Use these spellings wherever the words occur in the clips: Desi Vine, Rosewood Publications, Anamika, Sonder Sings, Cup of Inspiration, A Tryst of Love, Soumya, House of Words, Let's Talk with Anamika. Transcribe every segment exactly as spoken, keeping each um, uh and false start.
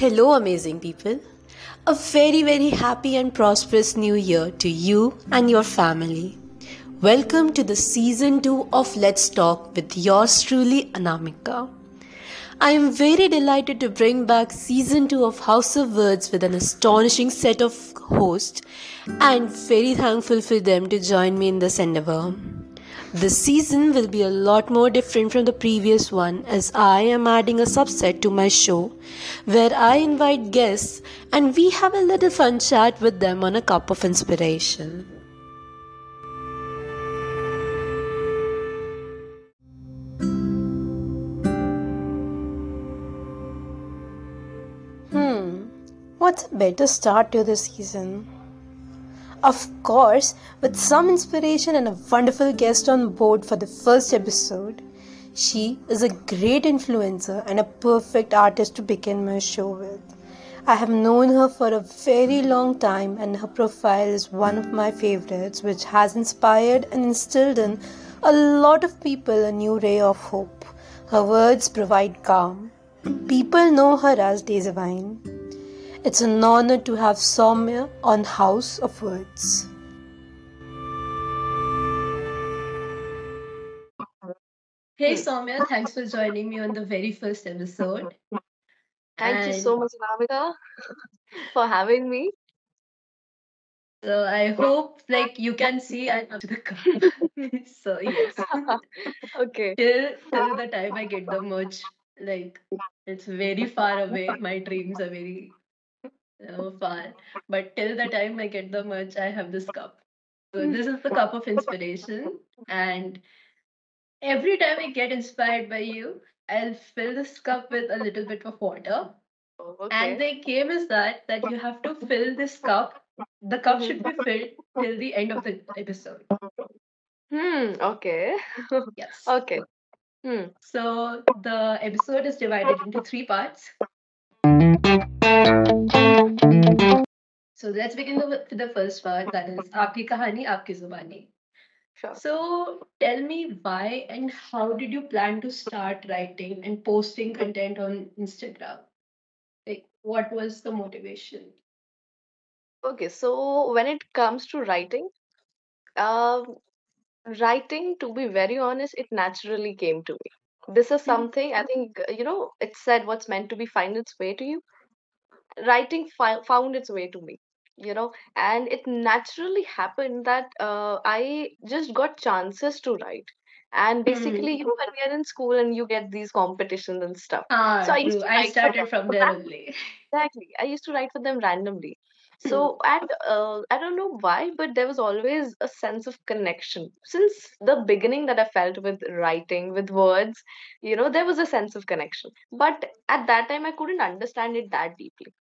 Hello, amazing people. A very, very happy and prosperous new year to you and your family. Welcome to the season two of Let's Talk with yours truly, Anamika. I am very delighted to bring back season two of House of Words with an astonishing set of hosts and very thankful for them to join me in this endeavor. This season will be a lot more different from the previous one as I am adding a subset to my show where I invite guests and we have a little fun chat with them on a cup of inspiration. Hmm, what's a better start to the season? Of course, with some inspiration and a wonderful guest on board for the first episode. She is a great influencer and a perfect artist to begin my show with. I have known her for a very long time and her profile is one of my favorites, which has inspired and instilled in a lot of people a new ray of hope. Her words provide calm. People know her as Desi Vine. It's an honor to have Soumya on House of Words. Hey Soumya, thanks for joining me on the very first episode. Thank and you so much, Anamika, for having me. So I hope, like, you can see I'm up to the cup. So yes. Okay. Till, till the time I get the merch, like, it's very far away. My dreams are very... so far, but till the time I get the merch, I have this cup. So this is the cup of inspiration, and every time I get inspired by you, I'll fill this cup with a little bit of water. Okay. And the game is that that you have to fill this cup. The cup should be filled till the end of the episode. Hmm. Okay. Yes. Okay. Hmm. So the episode is divided into three parts. So let's begin the, with the first part, that is Aapki Kahani, Aapki Zubani. Sure. So tell me why and how did you plan to start writing and posting content on Instagram? Like, what was the motivation? Okay, so when it comes to writing, uh, writing, to be very honest, it naturally came to me. This is something, I think, you know, it said what's meant to be find its way to you. Writing fi- found its way to me, you know, and it naturally happened that uh, I just got chances to write. And basically, mm. you know, when we are in school and you get these competitions and stuff. Ah, so I, used to I started from there only. Exactly. I used to write for them randomly. So and uh, I don't know why, but there was always a sense of connection. Since the beginning that I felt with writing, with words, you know, there was a sense of connection. But at that time, I couldn't understand it that deeply.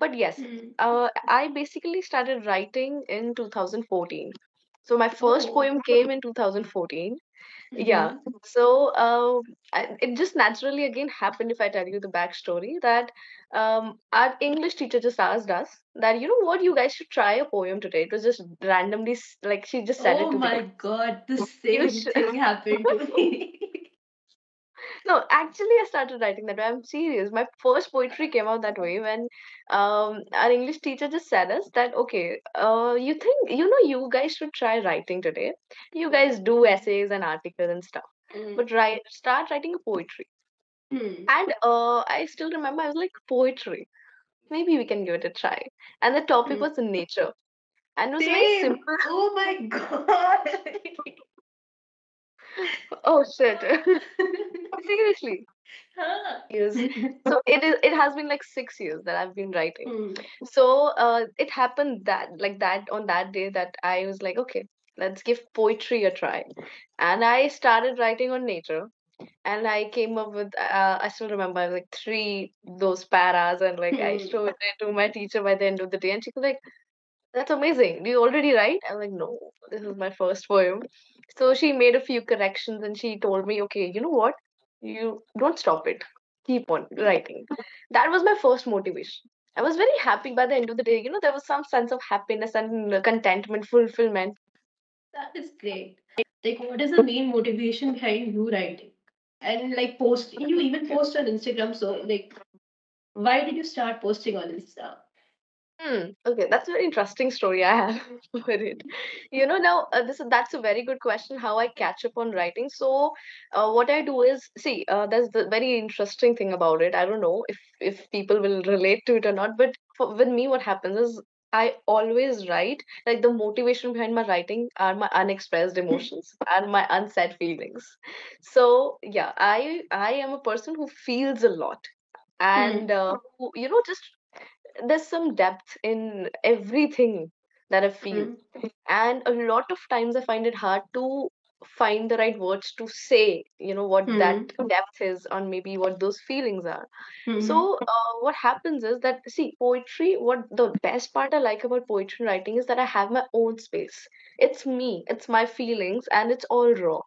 But yes, mm. uh, I basically started writing in two thousand fourteen. So my first poem came in two thousand fourteen. Mm-hmm. Yeah. So uh, I, it just naturally again happened, if I tell you the backstory, that um, our English teacher just asked us that, you know what, you guys should try a poem today. It was just randomly, like, she just said oh it to me. Oh my God, the same thing happened to me. No, actually, I started writing that way. I'm serious. My first poetry came out that way when um, our English teacher just said us that, okay, uh, you think, you know, you guys should try writing today. You guys do essays and articles and stuff, mm. but write, start writing poetry. Mm. And uh, I still remember, I was like, poetry, maybe we can give it a try. And the topic mm. was nature. And it was Damn. very simple. Oh my God. Oh shit. Seriously. Huh. So it is it has been like six years that I've been writing. Mm. So uh, it happened that like that on that day that I was like, okay, let's give poetry a try. And I started writing on nature. And I came up with, uh, I still remember, like three those paras, and like I showed it to my teacher by the end of the day, and she was like, that's amazing. Do you already write? I'm like, no, this is my first poem. So she made a few corrections and she told me, okay, you know what? You don't stop it. Keep on writing. That was my first motivation. I was very happy by the end of the day. You know, there was some sense of happiness and contentment, fulfillment. That is great. Like, what is the main motivation behind you writing? And like, post, you even post on Instagram. So like, Why did you start posting on Insta? Hmm. Okay, that's a very interesting story I have for it. You know, now uh, this that's a very good question. How I catch up on writing. So, uh, what I do is see. Uh, that's the very interesting thing about it. I don't know if if people will relate to it or not. But for, with me, what happens is I always write. Like the motivation behind my writing are my unexpressed emotions and my unsaid feelings. So yeah, I I am a person who feels a lot, and uh, who, you know just. There's some depth in everything that I feel. Mm-hmm. And a lot of times I find it hard to find the right words to say, you know, what mm-hmm. that depth is on maybe what those feelings are. Mm-hmm. So uh, what happens is that, see, poetry, what the best part I like about poetry writing is that I have my own space. It's me, it's my feelings, and it's all raw.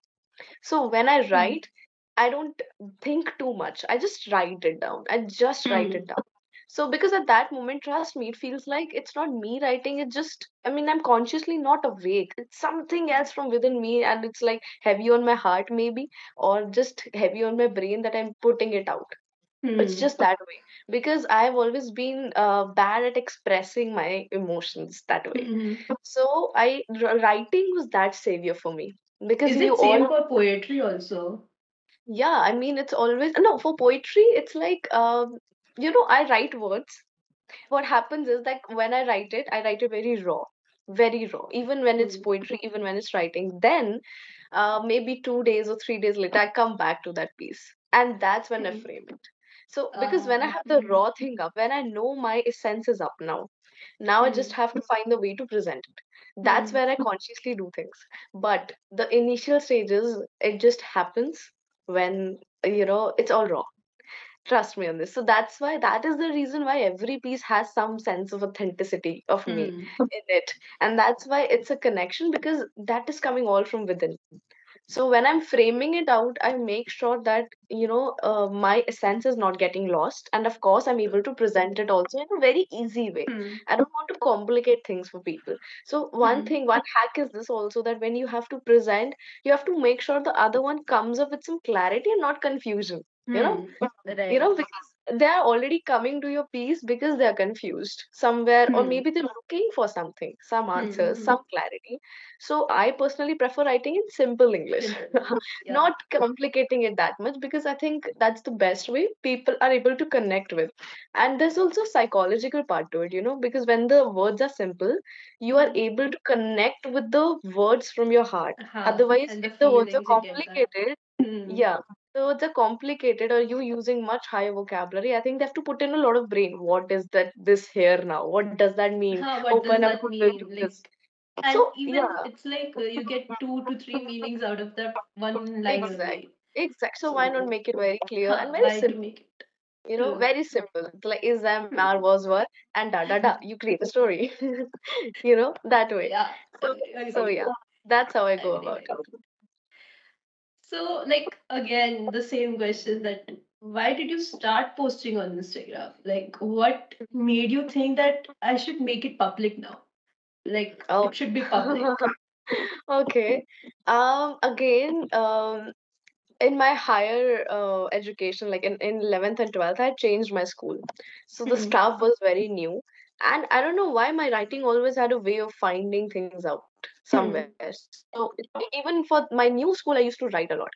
So when I write, mm-hmm. I don't think too much. I just write it down. I just mm-hmm. write it down. So because at that moment, trust me, it feels like it's not me writing. It's just, I mean, I'm consciously not awake. It's something else from within me. And it's like heavy on my heart maybe, or just heavy on my brain that I'm putting it out. Hmm. It's just that way. Because I've always been uh, bad at expressing my emotions that way. Mm-hmm. So I writing was that savior for me. Because Is it you same all... for poetry also? Yeah, I mean, it's always, no, for poetry, it's like... Um, You know, I write words. What happens is that when I write it, I write it very raw, very raw. Even when it's poetry, even when it's writing, then uh, maybe two days or three days later, I come back to that piece. And that's when I frame it. So because when I have the raw thing up, when I know my essence is up now, now I just have to find the way to present it. That's where I consciously do things. But the initial stages, it just happens when, you know, it's all raw. Trust me on this. So that's why, that is the reason why every piece has some sense of authenticity of me mm. in it. And that's why it's a connection, because that is coming all from within. So when I'm framing it out, I make sure that, you know, uh, my essence is not getting lost. And of course, I'm able to present it also in a very easy way. Mm. I don't want to complicate things for people. So one mm. thing, one hack is this also, that when you have to present, you have to make sure the other one comes up with some clarity and not confusion. You know, right. you know, because they are already coming to your piece because they are confused somewhere, hmm. or maybe they're looking for something, some answers, hmm. some clarity. So I personally prefer writing in simple English, yeah. not complicating it that much, because I think that's the best way people are able to connect with. And there's also a psychological part to it, you know, because when the words are simple, you are able to connect with the words from your heart. Uh-huh. Otherwise, and the if the words are complicated, hmm. yeah. The words are complicated, or you using much higher vocabulary. I think they have to put in a lot of brain. What is that? This here now? What does that mean? Huh, Open up mean? Like, and so, even yeah. it's like uh, you get two to three meanings out of that one line. Exactly. Exactly. So, so why not make it very clear huh, and very simple? Make it you know, clear. Very simple. Like is them, are, was, were, and da da da. You create a story. You know that way. Yeah. So, okay. so yeah, that's how I go about it. So, like, again, the same question that why did you start posting on Instagram? Like, what made you think that I should make it public now? Like, oh. it should be public. Okay. Um. Again, um, in my higher uh, education, like in, in eleventh and twelfth, I changed my school. So the mm-hmm. staff was very new. And I don't know why my writing always had a way of finding things out somewhere. Mm. So even for my new school, I used to write a lot.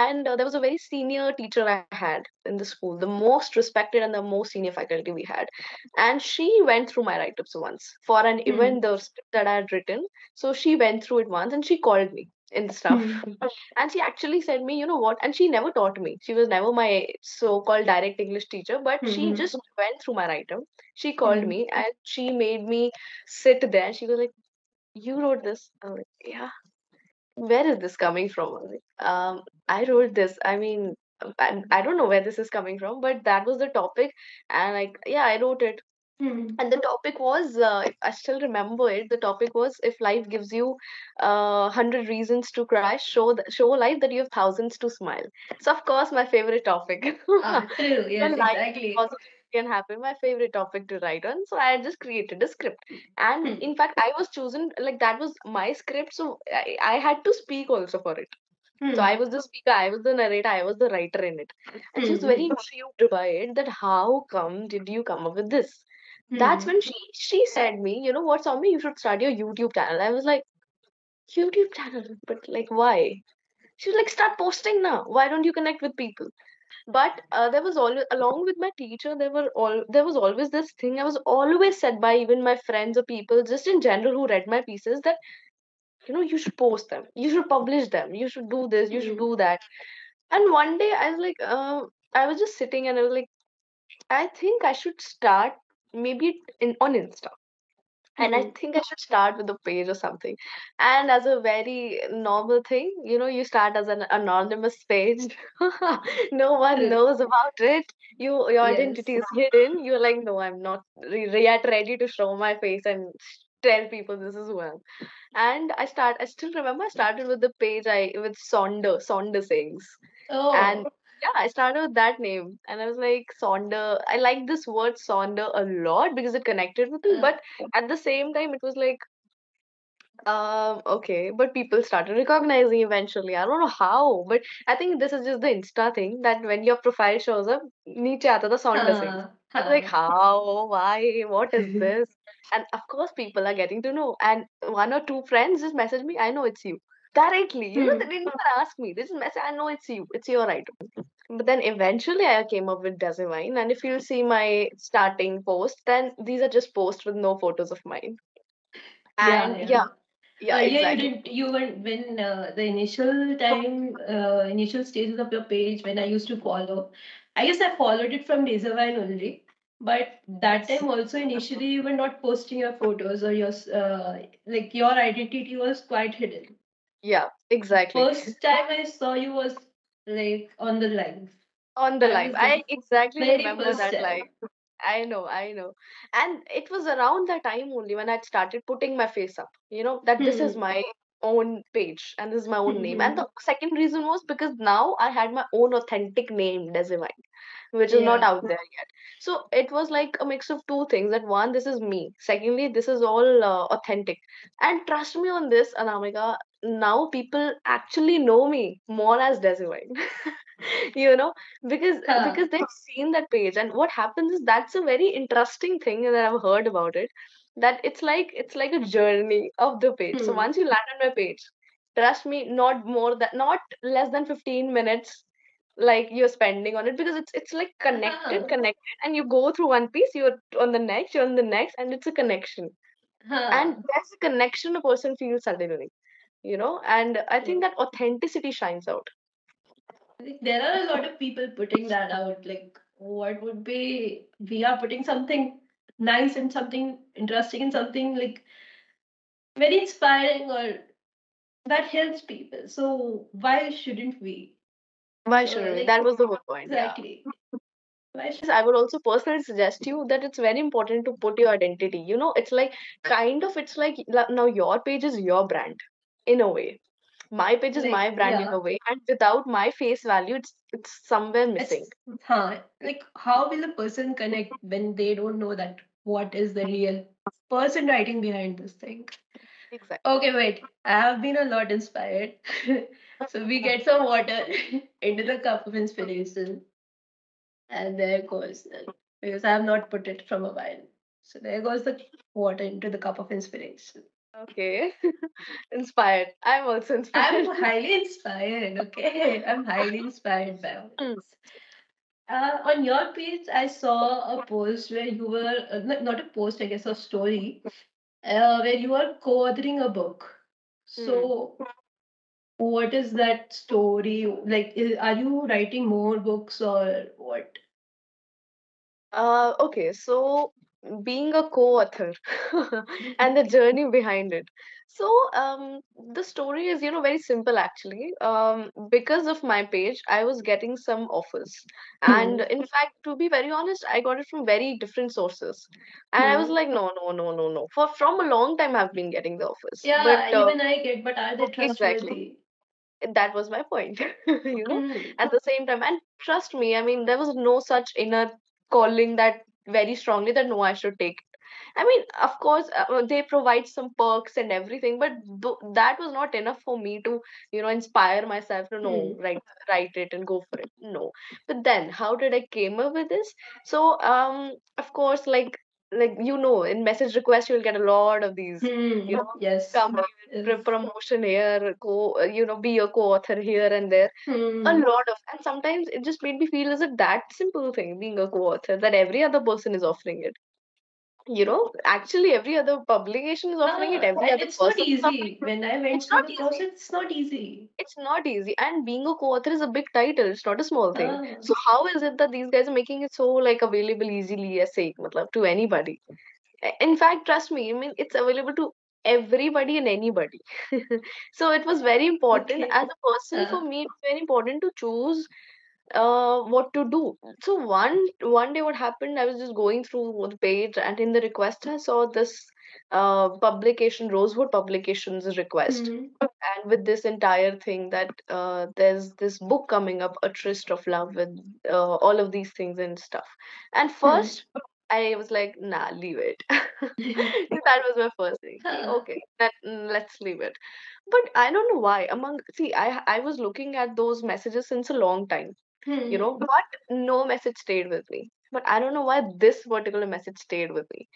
And uh, there was a very senior teacher I had in the school, the most respected and the most senior faculty we had. And she went through my write-ups once for an mm. event, the script that I had written. So she went through it once and she called me in stuff. Mm. And she actually said me, you know what? And she never taught me. She was never my so-called direct English teacher, but mm-hmm. she just went through my write-up. She called mm-hmm. me and she made me sit there. She was like, you wrote this. I'm like, yeah. Where is this coming from? I'm like, um, I wrote this. I mean, I, I don't know where this is coming from, but that was the topic. And like, yeah, I wrote it. Mm-hmm. And the topic was, uh, if I still remember it, the topic was, if life gives you uh, one hundred reasons to cry, show th- show life that you have thousands to smile. So, of course, my favorite topic. Ah, true. Yes, exactly. Can happen, my favorite topic to write on. So I just created a script, and mm. in fact I was chosen, like that was my script, so I, I had to speak also for it. So I Hmm. was the speaker, I was the narrator, I was the writer in it. And she was very Hmm. intrigued by it, that how come did you come up with this? That's Hmm. when she she said me, you know what, Soumya, you should start your YouTube channel. I was like, YouTube channel, but like why? She was like, start posting now. Why don't you connect with people? But uh, there was always, along with my teacher, there were all there was always this thing. I was always said by even my friends or people, just in general, who read my pieces, that you know you should post them, you should publish them, you should do this, you should Hmm. do that. And one day I was like, uh, I was just sitting and I was like, I think I should start maybe in on Insta, and I Hmm. think I should start with a page or something. And as a very normal thing, you know, you start as an anonymous page. No one Hmm. knows about it. You your identity Yes. is hidden. You're like, no, I'm not re- yet ready to show my face and tell people this is who I am. And I start. I still remember I started with the page I with Sonder Sonder Sings, and Oh. yeah, I started with that name. And I was like, Sonder. I like this word Sonder a lot because it connected with me. Uh, But at the same time, it was like, um, okay. But people started recognizing eventually. I don't know how, but I think this is just the Insta thing, that when your profile shows up, niche aata tha Sonder Sings. हाँ I was like, हाँ how, why, what is this? And of course, people are getting to know. And one or two friends just messaged me, I know it's you. Directly, you know, they Hmm. didn't even ask me. They just message, I know it's you. It's your writer. But then eventually I came up with Desi Vine. And if you'll see my starting post, then these are just posts with no photos of mine. yeah And yeah yeah, yeah, Earlier you exactly. did you were when uh, the initial time uh, initial stages of your page when I used to follow. I guess I followed it from Vine only, but that time also initially you were not posting your photos or your s- uh, like your identity was quite hidden. Yeah, The exactly. first time I saw you was like on the live. On the That live. was the I exactly very remember first that live. time. I know, I know. And it was around that time only when I'd started putting my face up, you know, that this is Hmm. my own page and this is my own name. And Hmm. the second reason was because now I had my own authentic name, Desi Vine, which is not Yeah. out there yet. So it was like a mix of two things, that one, this is me. Secondly, this is all uh, authentic. And trust me on this, Anamika, now people actually know me more as Desi Vine. you know, because Huh. because they've seen that page. And what happens is, that's a very interesting thing that I've heard about it, that it's like it's like a journey of the page. So Hmm. once you land on my page, trust me, not more than not less than fifteen minutes like you're spending on it, because it's it's like connected, Huh. connected, and you go through one piece, you're on the next, you're on the next, and it's a connection. And Huh. that's a connection a person feels suddenly, you know. And I think that authenticity shines out. Like, there are a lot of people putting that out. Like, what would be we are putting something nice and something interesting and something like very inspiring or that helps people. So why shouldn't we? Why So shouldn't we? like That was the whole point, yeah. exactly why should I would also personally suggest you that it's very important to put your identity. You know, it's like kind of it's like la- now your page is your brand in a way. My page is like my brand in yeah a way, and without my face value, it's it's somewhere missing. it's huh like how will a person connect when they don't know that what is the real person writing behind this thing? Exactly. Okay, wait. I have been a lot inspired. So we get some water into the cup of inspiration, and there goes the- because I have not put it from a while. So there goes the water into the cup of inspiration. Okay. Inspired. I'm also I'm inspired. highly inspired. Okay, I'm highly inspired by all Mm. this. Uh, on your page, I saw a post where you were uh, n- not a post, I guess, a story uh, where you are co-authoring a book. Mm. So what is that story like? i- Are you writing more books or what? Uh, okay, so being a co-author and the journey behind it. So, um, the story is, you know, very simple actually. Um, because of my page, I was getting some offers. And Hmm. in fact, to be very honest, I got it from very different sources. And I was Hmm. like, no, no, no, no, no. For from a long time, I've been getting the offers. But Yeah, uh, even I get, but are they exactly trustworthy? that was my point you know Hmm. at the same time. And trust me, I mean, there was no such inner calling that very strongly that no, I should take it. I mean, of course, uh, they provide some perks and everything, but th- that was not enough for me to, you know, inspire myself to know, Mm. write, write it and go for it. No. But then, how did I came up with this? So, um, of course, like, like you know, in message request, you'll get a lot of these, you Hmm. know, Yes. come Yes. pr- promotion here, co, you know, be a co-author here and there. A Hmm. lot of, and sometimes it just made me feel, is it that simple thing, being a co-author, that every other person is offering it? You know, actually, every other publication is offering it, Yeah, every and other it's not person is offering easy. it. When I went It's through not the easy. process, it's not easy. It's not easy. And being a co-author is a big title. It's not a small thing. Ah. So how is it that these guys are making it so like available easily as sake, matlab, to anybody? I- In fact, trust me, I mean, it's available to everybody and anybody. So it was very important Okay. as a person for Uh, me. It's very important to choose uh what to do. So one one day what happened, I was just going through the page, and in the request I saw this uh publication, Rosewood Publications request, hmm and with this entire thing that uh there's this book coming up, A Tryst of Love, with uh, all of these things and stuff. And hmm first I was like, nah, leave it. That was my first thing. Ki, Huh. okay, that, mm, let's leave it. But I don't know why. Among see, I I was looking at those messages since a long time, you Hmm. know, but no message stayed with me. But I don't know why this particular message stayed with me.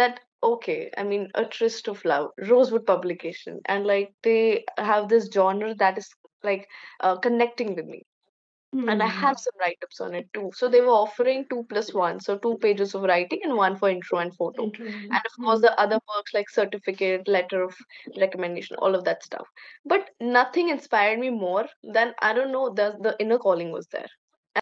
That, okay, I mean, A Tryst of Love, Rosewood Publication, and like they have this genre that is like uh, connecting with me, and I Hmm. have some write-ups on it too. So they were offering two plus one, so two pages of writing and one for intro and photo. And Interesting. of course, Hmm. the other perks like certificate, letter of recommendation, all of that stuff. But nothing inspired me more than, I don't know, the the inner calling was there.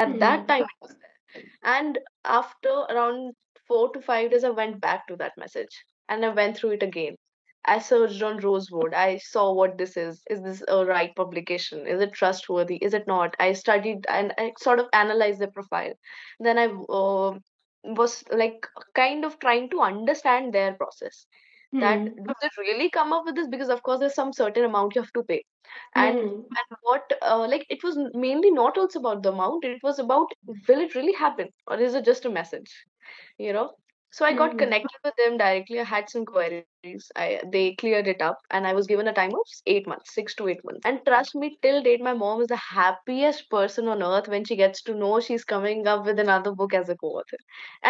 At that Hmm. time, it was there. And after around four to five days, I went back to that message and I went through it again. I searched on Rosewood. I saw what this is. Is this a right publication? Is it trustworthy? Is it not? I studied and I sort of analyzed the profile. Then I uh, was like kind of trying to understand their process. That Hmm. do they really come up with this? Because of course there's some certain amount you have to pay, and Hmm. and what uh, like it was mainly not also about the amount. It was about, will it really happen, or is it just a message? you know So I got Hmm. connected with them directly. I had some queries. I They cleared it up, and I was given a time of s- eight months, six to eight months. And trust me, till date my mom is the happiest person on earth when she gets to know she's coming up with another book as a co-author.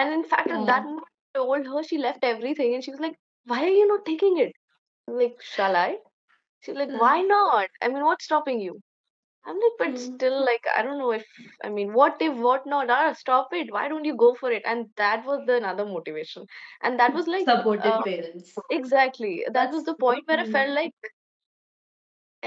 And in fact, at that Ah. moment I told her, she left everything and she was like, why are you not taking it? I'm like, shall I? She's like, Ah. why not? I mean, what's stopping you? I'm like, but Hmm. still, like, I don't know if, I mean, what if, what not? Ah, stop it. Why don't you go for it? And that was the another motivation. And that was like, uh, Supportive parents. exactly, that was That's the point where I felt Hmm. like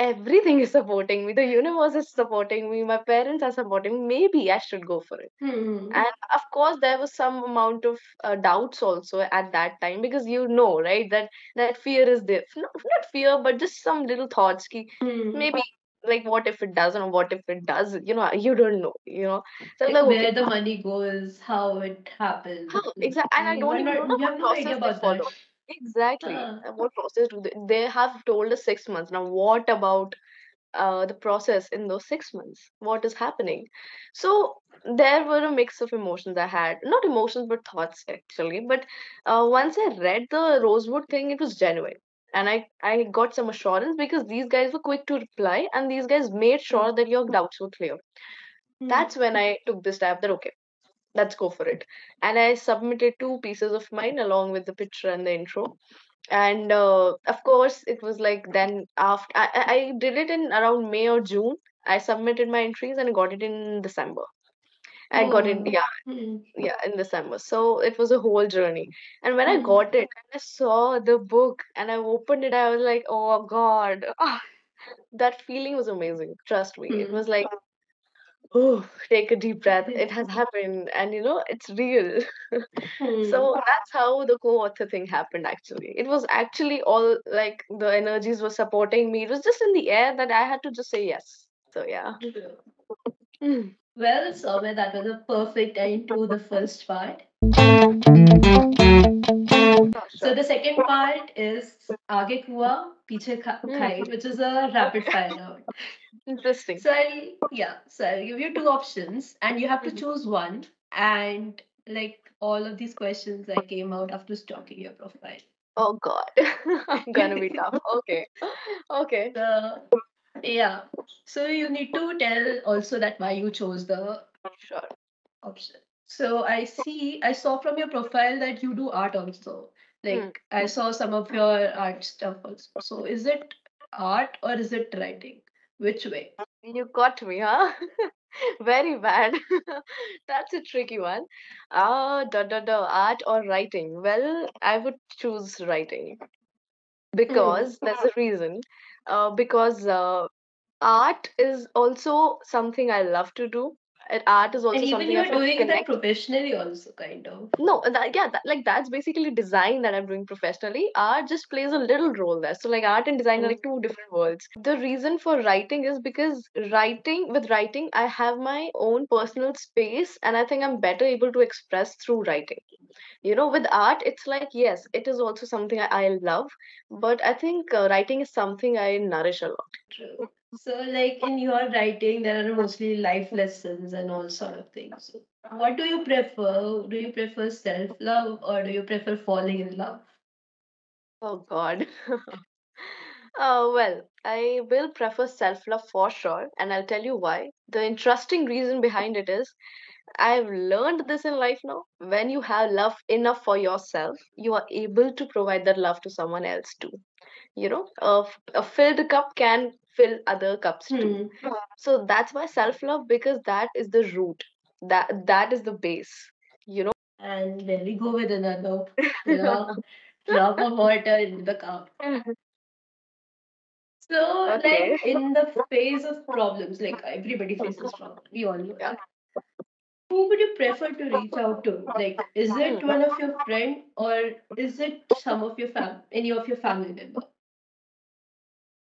everything is supporting me. The universe is supporting me. My parents are supporting me. Maybe I should go for it. Hmm. And of course, there was some amount of uh, doubts also at that time, because you know, right, that that fear is there. No, not fear, but just some little thoughts. Ki, Hmm. maybe like, what if it doesn't, or what if it does? You know, you don't know. You know, so I'm Like like, where okay, the money goes, how it how happens. exactly? And I You don't are even know not, na, you have what no idea process they about that. follow. Exactly, Ah. uh, what process do they? They have told us six months. Now, what about uh, the process in those six months? What is happening? So there were a mix of emotions I had, not emotions but thoughts actually. But uh, once I read the Rosewood thing, it was genuine, and i i got some assurance, because these guys were quick to reply, and these guys made sure that your doubts were clear. Hmm. That's when I took this step that, okay, let's go for it. And I submitted two pieces of mine along with the picture and the intro. And uh, of course, it was like, then after I, I I did it in around May or June. I submitted my entries and got it in December. I got it, Oh. yeah, Hmm. yeah, in December. So it was a whole journey. And when I Hmm. got it, and I saw the book and I opened it, I was like, oh God, that feeling was amazing. Trust me, it was Hmm. like, oh, take a deep breath. It has happened, and you know, it's real. Hmm. So that's how the co-author thing happened actually. It was actually all like the energies were supporting me. It was just in the air that I had to just say yes. So yeah. True. Mm. Well, Soumya, that was a perfect end to the first part. Sure, So sure. the second part is Aage Kuwa, Piche Kha- Mm. Kite, which is a rapid fire round. Interesting. So I'll yeah, so I'll give you two options, and you have to Mhm. choose one. And like all of these questions that came out after stalking your profile. Oh God, I'm gonna be tough. Okay, okay. So, yeah. So you need to tell also that why you chose the sure. option. So I see, I saw from your profile that you do art also. Like hmm. I saw some of your art stuff also. So is it art or is it writing? Which way? You got me, huh? Very bad. That's a tricky one. Ah, uh, dot dot dot. Art or writing? Well, I would choose writing because there's a reason. Uh, because uh, art is also something I love to do. And art is also and even something you're I doing connect. That professionally, also kind of. No, that, yeah, that, like that's basically design that I'm doing professionally. Art just plays a little role there. So like art and design mm. are like two different worlds. The reason for writing is because writing with writing, I have my own personal space, and I think I'm better able to express through writing. You know, with art, it's like yes, it is also something I, I love, but I think uh, writing is something I nourish a lot. True. So, like in your writing, there are mostly life lessons and all sort of things. So what do you prefer? Do you prefer self-love or do you prefer falling in love? Oh God. Oh, well, I will prefer self-love for sure. And I'll tell you why. The interesting reason behind it is I've learned this in life now. When you have love enough for yourself, you are able to provide that love to someone else too. You know, a, a filled cup can fill other cups too. Hmm. So that's why self-love, because that is the root. That that is the base, you know. And then we go with another drop, drop of water in the cup. So okay. Like in the face of problems, like everybody faces problems. We all know. Yeah. Who would you prefer to reach out to? Like, is it one of your friend or is it some of your fam any of your family member?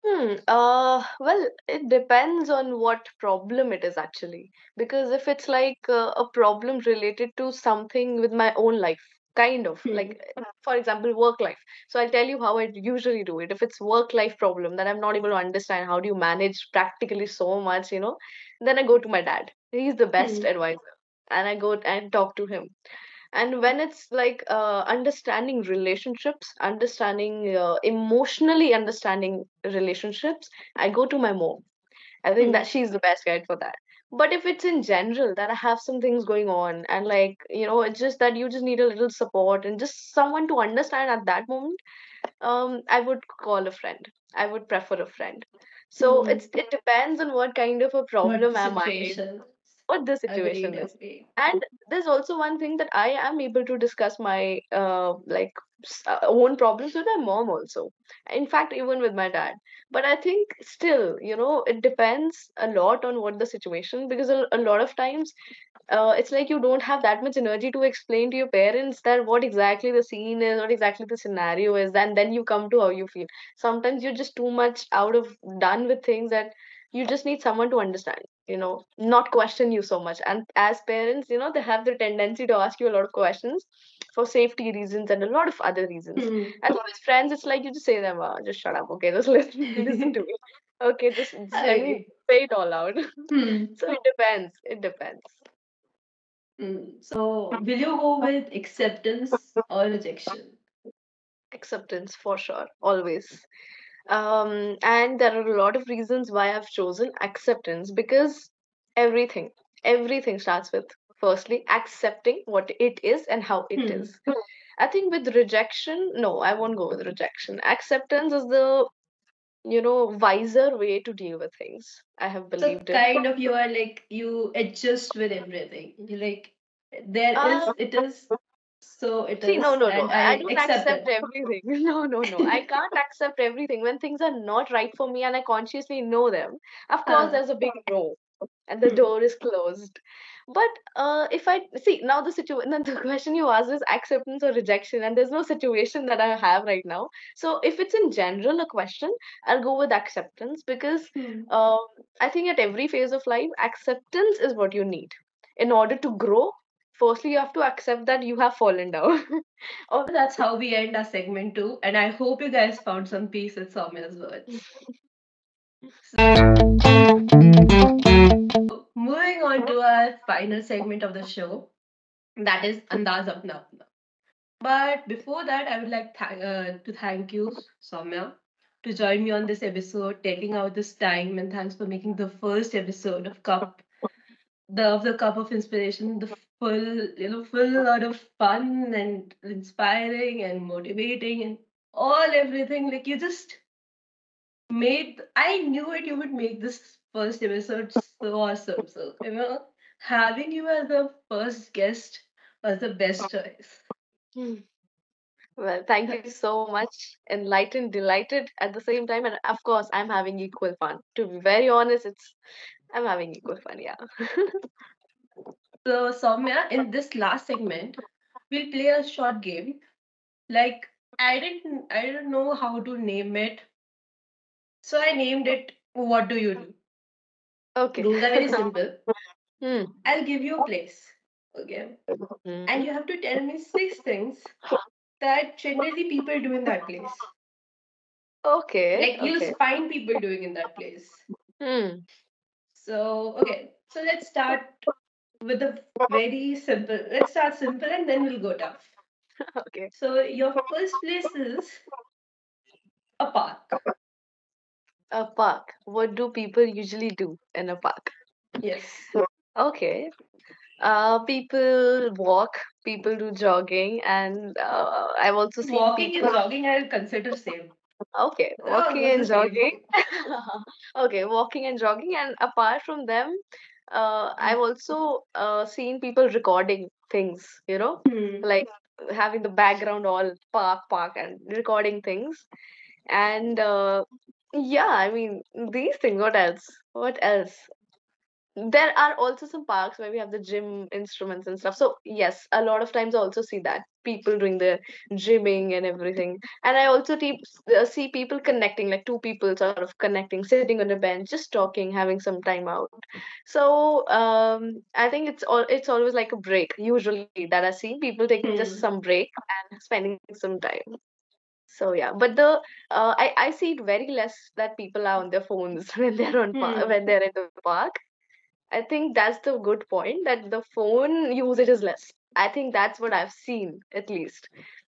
Hmm. Uh, well, it depends on what problem it is actually. Because if it's like uh, a problem related to something with my own life, kind of, mm-hmm. like, for example, work life. So I'll tell you how I usually do it. If it's work-life problem, then I'm not able to understand how do you manage practically so much, you know, then I go to my dad. He's the best mm-hmm. advisor. And I go and talk to him. And when it's like uh, understanding relationships, understanding, uh, emotionally understanding relationships, I go to my mom. I think mm-hmm. that she's the best guide for that. But if it's in general that I have some things going on and like, you know, it's just that you just need a little support and just someone to understand at that moment, um, I would call a friend. I would prefer a friend. So mm-hmm. it's it depends on what kind of a problem what am situation? I. What the situation agreed, is agreed. And there's also one thing that I am able to discuss my uh, like own problems with my mom also, in fact even with my dad, but I think still, you know, it depends a lot on what the situation, because a, a lot of times uh, it's like you don't have that much energy to explain to your parents that what exactly the scene is, what exactly the scenario is, and then you come to how you feel. Sometimes you're just too much out of done with things that you just need someone to understand, you know, not question you so much. And as parents, you know, they have the tendency to ask you a lot of questions for safety reasons and a lot of other reasons. Mm-hmm. And with friends, it's like you just say them, oh, just shut up. Okay, just listen, listen to me. Okay, just, just let me say it all out. Mm-hmm. So it depends. It depends. Mm. So will you go with acceptance or rejection? Acceptance for sure. Always. Um, and there are a lot of reasons why I've chosen acceptance, because everything, everything starts with firstly accepting what it is and how it hmm. is. I think with rejection, no, I won't go with rejection. Acceptance is the, you know, wiser way to deal with things. I have believed so it. Kind of you are like, you adjust with everything. You're like, there uh, is, it is. So it See, is. No, no, no. I, I don't accept, accept everything. No, no, no. I can't accept everything. When things are not right for me and I consciously know them, of course, uh, there's a big no and the door is closed. But uh, if I see now the situation, the question you asked is acceptance or rejection, and there's no situation that I have right now. So if it's in general a question, I'll go with acceptance, because mm. uh, I think at every phase of life, acceptance is what you need in order to grow. Firstly, you have to accept that you have fallen down. Oh, that's how we end our segment too. And I hope you guys found some peace in Soumya's words. So, moving on to our final segment of the show. That is Andaz Apna Apna. But before that, I would like th- uh, to thank you, Soumya, to join me on this episode, taking out this time, and thanks for making the first episode of Cup, the of the Cup of Inspiration, the full, you know, full lot of fun and inspiring and motivating and all everything. Like you just made, I knew it. You would make this first episode so awesome. So you know, having you as the first guest was the best choice. Hmm. Well, thank you so much. Enlightened, delighted at the same time. And of course, I'm having equal fun. To be very honest, it's I'm having equal fun, yeah. So, Soumya, in this last segment, we'll play a short game. Like, I didn't I don't know how to name it. So I named it, What Do You Do? Okay. Rules are very simple. Hmm. I'll give you a place. Okay. Mm-hmm. And you have to tell me six things that generally people do in that place. Okay. Like you'll okay. find people doing in that place. Hmm. So, okay. So let's start with a very simple. Let's start simple and then we'll go tough. Okay. So your first place is a park. A park. What do people usually do in a park? Yes. Okay. Uh, people walk, people do jogging, and uh, I've also seen walking people... and jogging. I'll consider same. Okay, walking oh, and jogging. Okay, walking and jogging, and apart from them, uh, I've also uh, seen people recording things. You know, hmm. like having the background all park, park, and recording things, and uh, yeah, I mean these things. What else? What else? There are also some parks where we have the gym instruments and stuff. So, yes, a lot of times I also see that. People doing the gymming and everything. And I also te- see people connecting, like two people sort of connecting, sitting on a bench, just talking, having some time out. So, um, I think it's all, it's always like a break, usually, that I see. People taking mm. just some break and spending some time. So, yeah, but the uh, I, I see it very less that people are on their phones when they're on par- mm. when they're in the park. I think that's the good point, that the phone usage is less. I think that's what I've seen, at least,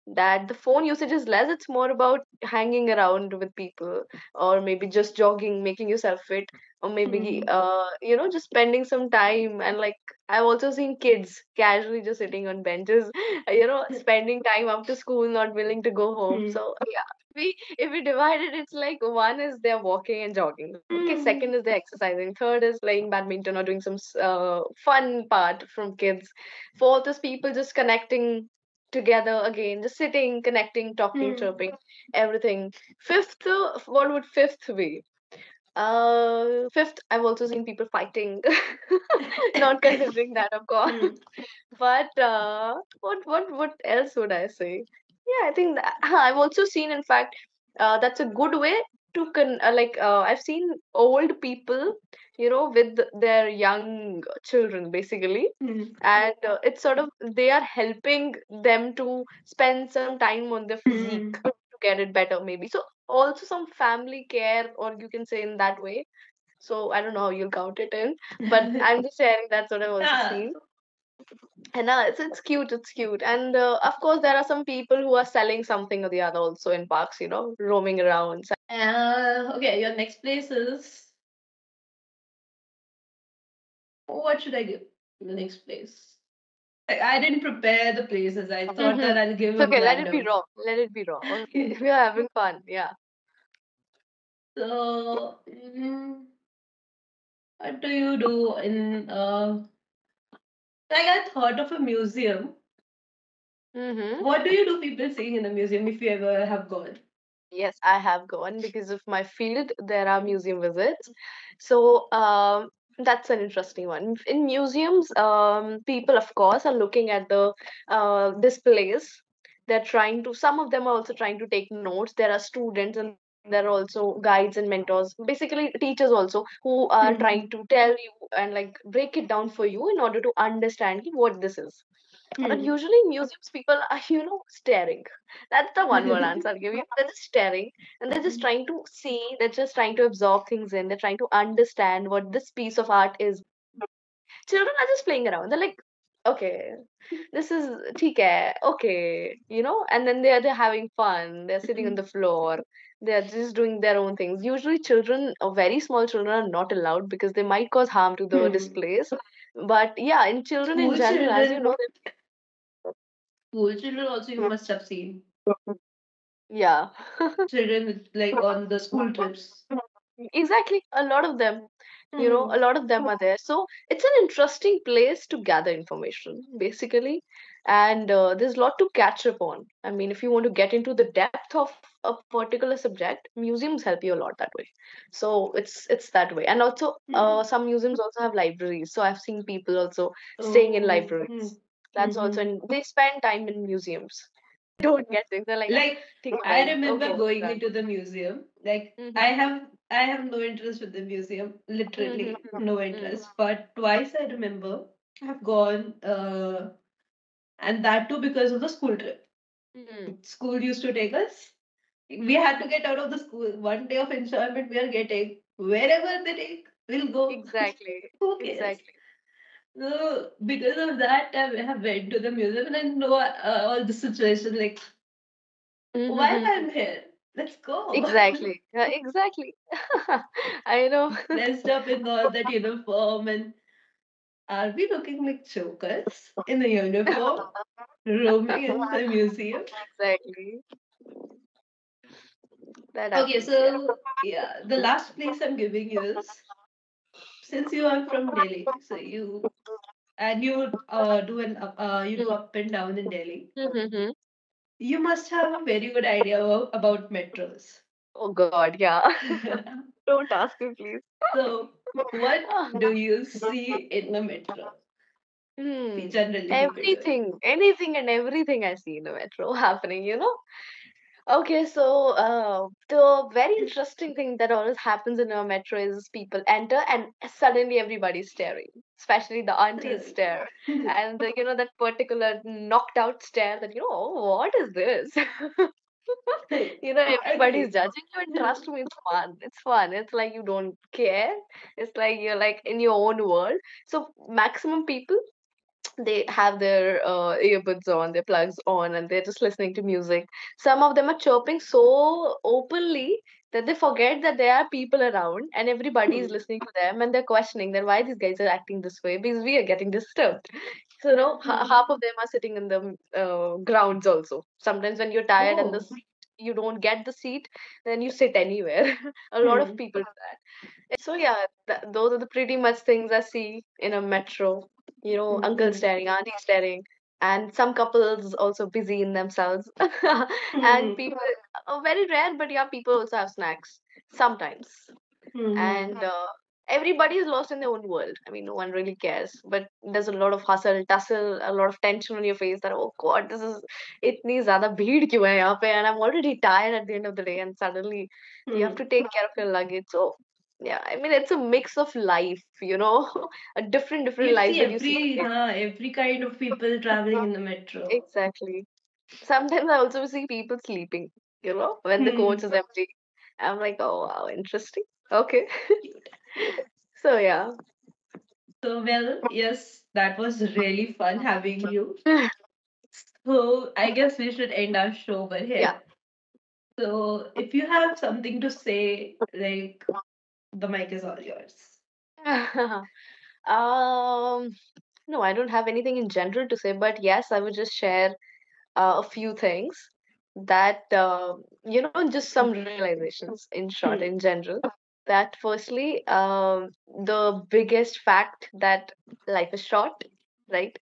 that the phone usage is less. It's more about hanging around with people, or maybe just jogging, making yourself fit, or maybe, mm-hmm. uh, you know, just spending some time. And like, I've also seen kids casually just sitting on benches, you know, spending time after school, not willing to go home. Mm-hmm. So, yeah. We, if we divide it, it's like one is they're walking and jogging. Okay, mm. Second is they're exercising. Third is playing badminton or doing some uh, fun part from kids. Fourth is people just connecting together again, just sitting, connecting, talking, mm. chirping, everything. Fifth, what would fifth be? Uh, fifth, I've also seen people fighting. Not considering that, of course. Mm. But uh, what what what else would I say? Yeah, I think that, I've also seen, in fact, uh, that's a good way to, con- uh, like, uh, I've seen old people, you know, with their young children, basically. Mm-hmm. And uh, it's sort of, they are helping them to spend some time on their physique mm-hmm. to get it better, maybe. So also some family care, or you can say in that way. So I don't know how you'll count it in, but I'm just sharing that's what I've also yeah. seen. And uh, it's, it's cute, it's cute. And uh, of course, there are some people who are selling something or the other also in parks, you know, roaming around. Uh, okay, your next place is... What should I give the next place? I, I didn't prepare the places. I thought mm-hmm. that I'll give it's okay, let it be raw. Let it be raw. Okay. We are having fun, yeah. So, um, what do you do in... Uh, Like I thought of a museum. Mm-hmm. What do you do people seeing in a museum if you ever have gone? Yes, I have gone because of my field. There are museum visits. So um, that's an interesting one. In museums, um, people, of course, are looking at the uh, displays. They're trying to, some of them are also trying to take notes. There are students and there are also guides and mentors, basically teachers also, who are mm-hmm. trying to tell you and like break it down for you in order to understand what this is. Mm-hmm. But usually museums people are, you know, staring. That's the one word answer I'll give you. They're just staring and they're just trying to see. They're just trying to absorb things in. They're trying to understand what this piece of art is. Children are just playing around. They're like, okay, this is theek hai, okay, you know, and then they're they're having fun. They're sitting on the floor. They're just doing their own things. Usually, children, or very small children, are not allowed because they might cause harm to the hmm. displays. But yeah, in children School in general, children, as you know, school children also you must have seen. Yeah, children like on the school trips. Exactly, a lot of them. You know, a lot of them are there. So it's an interesting place to gather information, basically. And uh, there's a lot to catch up on. I mean, if you want to get into the depth of a particular subject, museums help you a lot that way. So it's it's that way. And also, mm-hmm. uh, some museums also have libraries. So I've seen people also oh. staying in libraries. Mm-hmm. That's mm-hmm. also, and they spend time in museums. Don't get things. They're like, like I remember okay, going that. into the museum. Like mm-hmm. I have. I have no interest with the museum, literally mm-hmm. no interest. Mm-hmm. But twice I remember I've gone, uh, and that too because of the school trip. Mm-hmm. School used to take us. We had to get out of the school. One day of enjoyment we are getting. Wherever they take, we'll go. Exactly. Who cares? Exactly. So because of that, I have went to the museum and I know uh, all the situation. Like, mm-hmm. why am I here? Let's go. Exactly. Yeah, exactly. I know. Dressed up in all that uniform, and are we looking like chokers in the uniform, roaming in the museum? Exactly. That okay, so yeah, the last place I'm giving you is, since you are from Delhi, so you and you uh, do an uh, you do up and down in Delhi. Mm-hmm. You must have a very good idea about, about metros. Oh God, yeah. Don't ask me, please. So, what do you see in the metro? Hmm. We generally everything, anything and everything I see in the metro happening, you know? Okay, so uh, the very interesting thing that always happens in a metro is people enter and suddenly everybody's staring, especially the aunties stare. And, uh, you know, that particular knocked out stare that, you know, oh, what is this? You know, everybody's judging you, and trust me, it's fun. It's fun. It's like you don't care. It's like you're like in your own world. So maximum people, they have their uh, earbuds on, their plugs on, and they're just listening to music. Some of them are chirping so openly that they forget that there are people around and everybody is listening to them, and they're questioning that why these guys are acting this way, because we are getting disturbed. So, you know, h- half of them are sitting in the uh, grounds also. Sometimes when you're tired oh. and the you don't get the seat, then you sit anywhere. A lot mm. of people do that. So yeah, th- those are the pretty much things I see in a metro. You know, mm-hmm. uncle staring, auntie staring, and some couples also busy in themselves. mm-hmm. And people, oh, very rare, but yeah, people also have snacks sometimes. Mm-hmm. And uh, everybody is lost in their own world. I mean, no one really cares, but there's a lot of hustle, tussle, a lot of tension on your face that, oh God, this is, itni zyada bheed kyun hai yahan pe, and I'm already tired at the end of the day, and suddenly mm-hmm. you have to take care of your luggage. So, yeah, I mean, it's a mix of life, you know, a different, different you life. See that every, you see. Uh, every kind of people traveling in the metro. Exactly. Sometimes I also see people sleeping, you know, when hmm. the coach is empty. I'm like, oh, wow, interesting. Okay. So, yeah. So, well, yes, that was really fun having you. So, I guess we should end our show over here. Yeah. So, if you have something to say, like, the mic is all yours. um, no, I don't have anything in general to say, but yes, I would just share uh, a few things that, uh, you know, just some realizations in short, in general. That firstly, um, the biggest fact that life is short, right?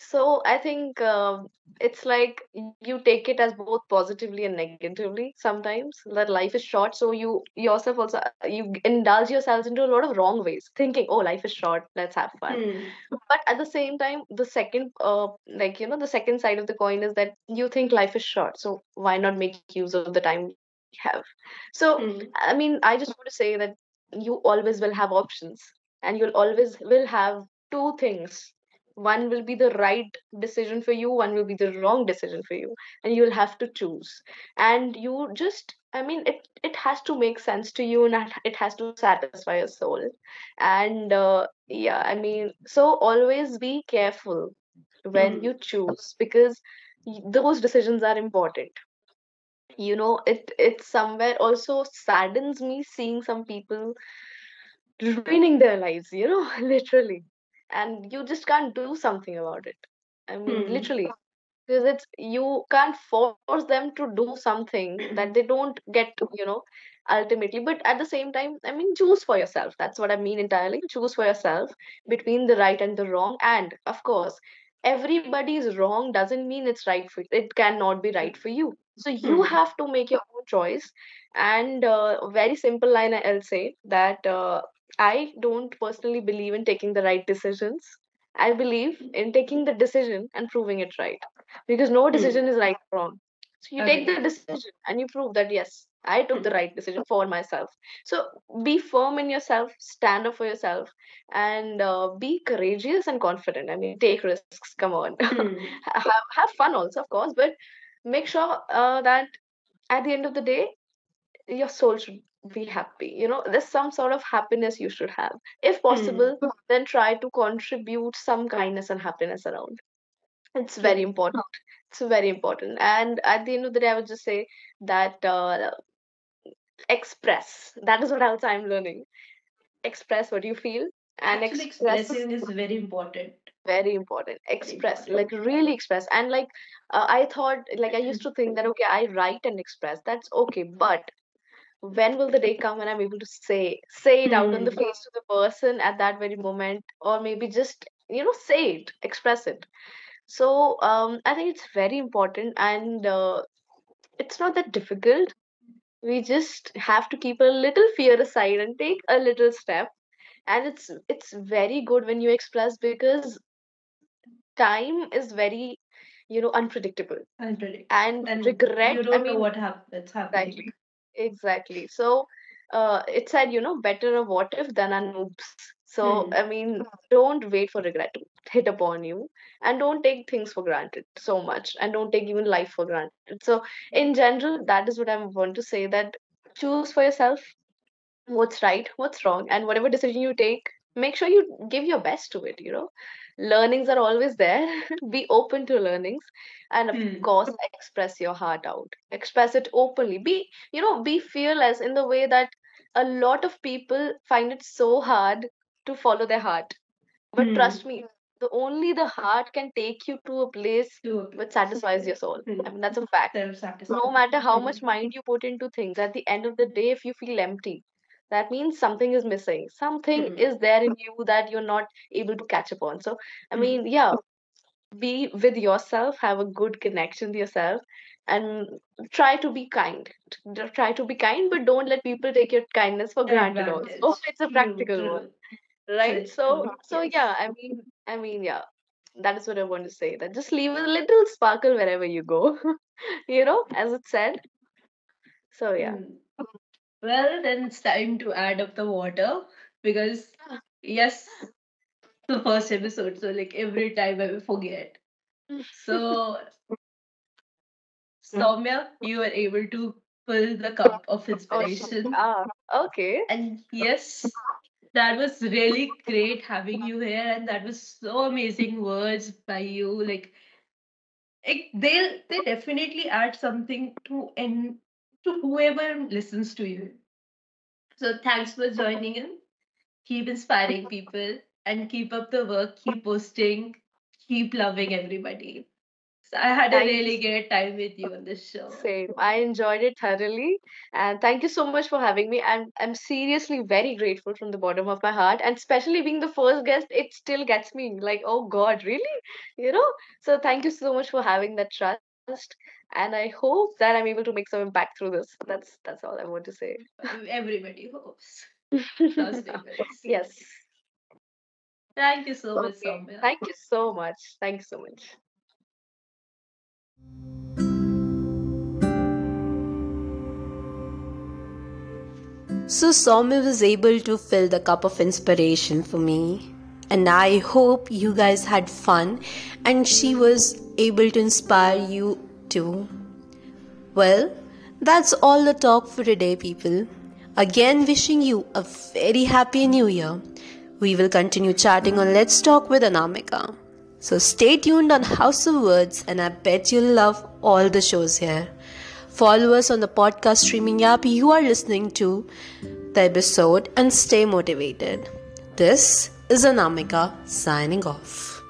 So I think uh, it's like you take it as both positively and negatively sometimes, that life is short. So you yourself also, you indulge yourselves into a lot of wrong ways, thinking, oh, life is short, let's have fun. Mm. But at the same time, the second, uh, like, you know, the second side of the coin is that you think life is short, so why not make use of the time we have? So, mm. I mean, I just want to say that you always will have options, and you'll always will have two things. One will be the right decision for you, one will be the wrong decision for you, and you'll have to choose. And you just, I mean, it, it has to make sense to you, and it has to satisfy your soul. And uh, yeah, I mean, so always be careful when you choose, because y- those decisions are important. You know, it it somewhere also saddens me seeing some people ruining their lives, you know, literally. And you just can't do something about it. I mean, Hmm. literally. Because it's you can't force them to do something that they don't get to, you know, ultimately. But at the same time, I mean, choose for yourself. That's what I mean entirely. Choose for yourself between the right and the wrong. And of course, everybody's wrong doesn't mean it's right for it cannot be right for you. So you Hmm. have to make your own choice. And uh, a very simple line I'll say that uh, I don't personally believe in taking the right decisions. I believe in taking the decision and proving it right, because no Hmm. decision is right or wrong. So you take Okay. the decision and you prove that yes, I took the right decision for myself. So be firm in yourself, stand up for yourself, and uh, be courageous and confident. I mean, take risks. Come on, Hmm. have have fun also, of course, but make sure uh, that at the end of the day, your soul should be happy. You know, there's some sort of happiness you should have. If Hmm. possible, then try to contribute some kindness and happiness around. It's very True. important. It's very important. And at the end of the day, I would just say that uh, express. That is what else I'm learning. Express what you feel, and Actually, express is expressing is very important. very important. Very Express, like important. really express. And like uh, I thought, like I used to think that okay, I write and express. That's okay, but when will the day come when I'm able to say say it out on the Hmm. face to the person at that very moment, or maybe just you know say it, express it. So um, I think it's very important, and uh, it's not that difficult. We just have to keep a little fear aside and take a little step. And it's it's very good when you express, because time is very you know unpredictable, Unpredictable. and And regret. you I don't know mean, what hap- that's happening. exactly. Exactly. So uh, it said, you know, better a what if than an oops. So, Hmm. I mean, don't wait for regret to hit upon you, and don't take things for granted so much, and don't take even life for granted. So, in general, that is what I want to say, that choose for yourself what's right, what's wrong, and whatever decision you take, make sure you give your best to it. You know, learnings are always there. Be open to learnings, and of Hmm. course, express your heart out. Express it openly. Be, you know, be fearless in the way that a lot of people find it so hard to follow their heart. But Hmm. trust me, the only the heart can take you to a place To a which place. satisfies your soul. Hmm. I mean, that's a fact. Self No satisfied. matter how much mind you put into things, at the end of the day, if you feel empty, that means something is missing. Something Hmm. is there in you that you're not able to catch upon. So, I Hmm. mean, yeah, be with yourself, have a good connection with yourself, and try to be kind. T- Try to be kind, but don't let people take your kindness for granted also. Advantage. It's a True, practical one, true. right? Very So, true. so yeah, Yes. I mean, I mean, yeah, that is what I want to say. That just leave a little sparkle wherever you go, you know, as it said. So yeah. Hmm. Well, then it's time to add up the water because, yes, the first episode, so like every time I will forget. So, Soumya, you were able to fill the cup of Oh, inspiration. ah, okay. And yes, that was really great having you here, and that was so amazing words by you. Like it, they they definitely add something to and to whoever listens to you. So thanks for joining in. Keep inspiring people and keep up the work, keep posting, keep loving everybody. So I had a Thank you. really great time with you on this show. Same. I enjoyed it thoroughly. And thank you so much for having me. I'm I'm seriously very grateful from the bottom of my heart. And especially being the first guest, it still gets me like, oh God, really? You know? So thank you so much for having that trust. And I hope that I'm able to make some impact through this. That's that's all I want to say. Everybody hopes. Cross fingers. Yes. Thank you so much, Okay. Soumya. Thank you so much. Thank you so much. So, Soumya was able to fill the cup of inspiration for me. And I hope you guys had fun and she was able to inspire you too. Well, that's all the talk for today, people. Again, wishing you a very happy new year. We will continue chatting on Let's Talk with Anamika. So stay tuned on House of Words, and I bet you'll love all the shows here. Follow us on the podcast streaming app you are listening to the episode and stay motivated. This is Anamika signing off.